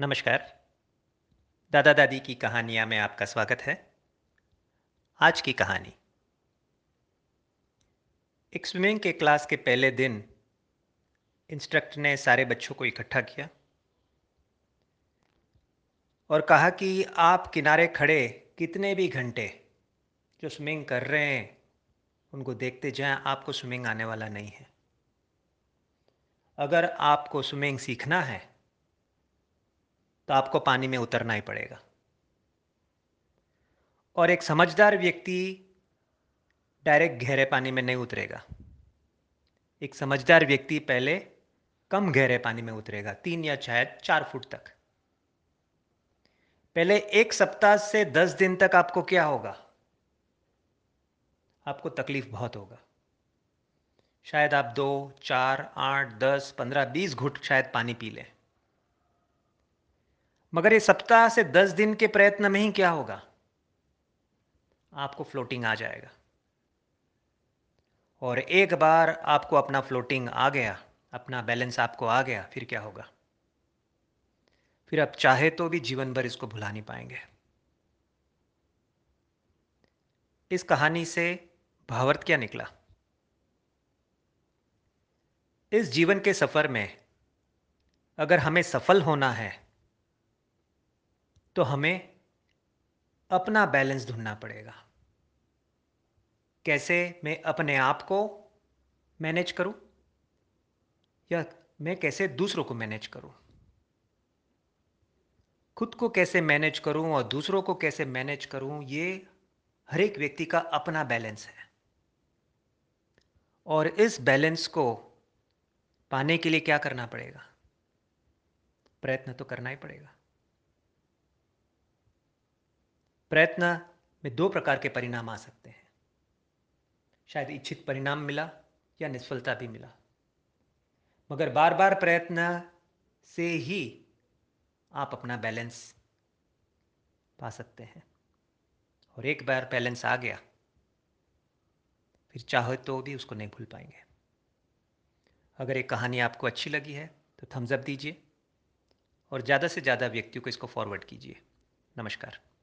नमस्कार। दादा दादी की कहानियाँ में आपका स्वागत है। आज की कहानी एक स्विमिंग के क्लास के पहले दिन इंस्ट्रक्टर ने सारे बच्चों को इकट्ठा किया और कहा कि आप किनारे खड़े कितने भी घंटे जो स्विमिंग कर रहे हैं उनको देखते जाएं, आपको स्विमिंग आने वाला नहीं है। अगर आपको स्विमिंग सीखना है तो आपको पानी में उतरना ही पड़ेगा। और एक समझदार व्यक्ति डायरेक्ट गहरे पानी में नहीं उतरेगा, एक समझदार व्यक्ति पहले कम गहरे पानी में उतरेगा, 3 या शायद 4 फुट तक। पहले 1 सप्ताह से 10 दिन तक आपको क्या होगा? आपको तकलीफ बहुत होगा। शायद आप 2, 4, 8, 10, 15, 20 घुट शायद पानी पी लें, मगर ये 1 सप्ताह से 10 दिन के प्रयत्न में ही क्या होगा? आपको फ्लोटिंग आ जाएगा। और एक बार आपको अपना फ्लोटिंग आ गया, अपना बैलेंस आपको आ गया, फिर क्या होगा? फिर आप चाहे तो भी जीवन भर इसको भुला नहीं पाएंगे। इस कहानी से भावार्थ क्या निकला? इस जीवन के सफर में अगर हमें सफल होना है तो हमें अपना बैलेंस ढूंढना पड़ेगा। कैसे मैं अपने आप को मैनेज करूं या मैं कैसे दूसरों को मैनेज करूं, खुद को कैसे मैनेज करूं और दूसरों को कैसे मैनेज करूं, ये हर एक व्यक्ति का अपना बैलेंस है। और इस बैलेंस को पाने के लिए क्या करना पड़ेगा? प्रयत्न तो करना ही पड़ेगा। प्रयत्न में 2 प्रकार के परिणाम आ सकते हैं, शायद इच्छित परिणाम मिला या निष्फलता भी मिला, मगर बार बार प्रयत्न से ही आप अपना बैलेंस पा सकते हैं। और एक बार बैलेंस आ गया फिर चाहे तो भी उसको नहीं भूल पाएंगे। अगर ये कहानी आपको अच्छी लगी है तो थम्स अप दीजिए और ज़्यादा से ज़्यादा व्यक्तियों को इसको फॉरवर्ड कीजिए। नमस्कार।